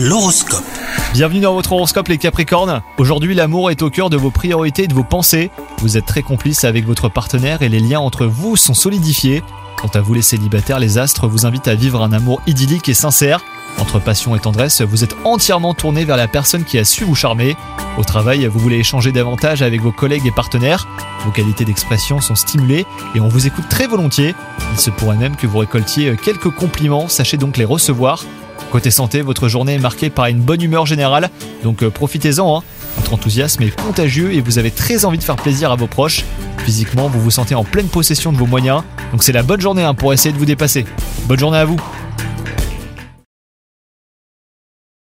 L'horoscope. Bienvenue dans votre horoscope les Capricornes. Aujourd'hui, l'amour est au cœur de vos priorités et de vos pensées. Vous êtes très complice avec votre partenaire et les liens entre vous sont solidifiés. Quant à vous les célibataires, les astres vous invitent à vivre un amour idyllique et sincère. Entre passion et tendresse, vous êtes entièrement tourné vers la personne qui a su vous charmer. Au travail, vous voulez échanger davantage avec vos collègues et partenaires. Vos qualités d'expression sont stimulées et on vous écoute très volontiers. Il se pourrait même que vous récoltiez quelques compliments, sachez donc les recevoir. Côté santé, votre journée est marquée par une bonne humeur générale, donc profitez-en. Votre enthousiasme est contagieux et vous avez très envie de faire plaisir à vos proches. Physiquement, vous vous sentez en pleine possession de vos moyens, donc c'est la bonne journée pour essayer de vous dépasser. Bonne journée à vous!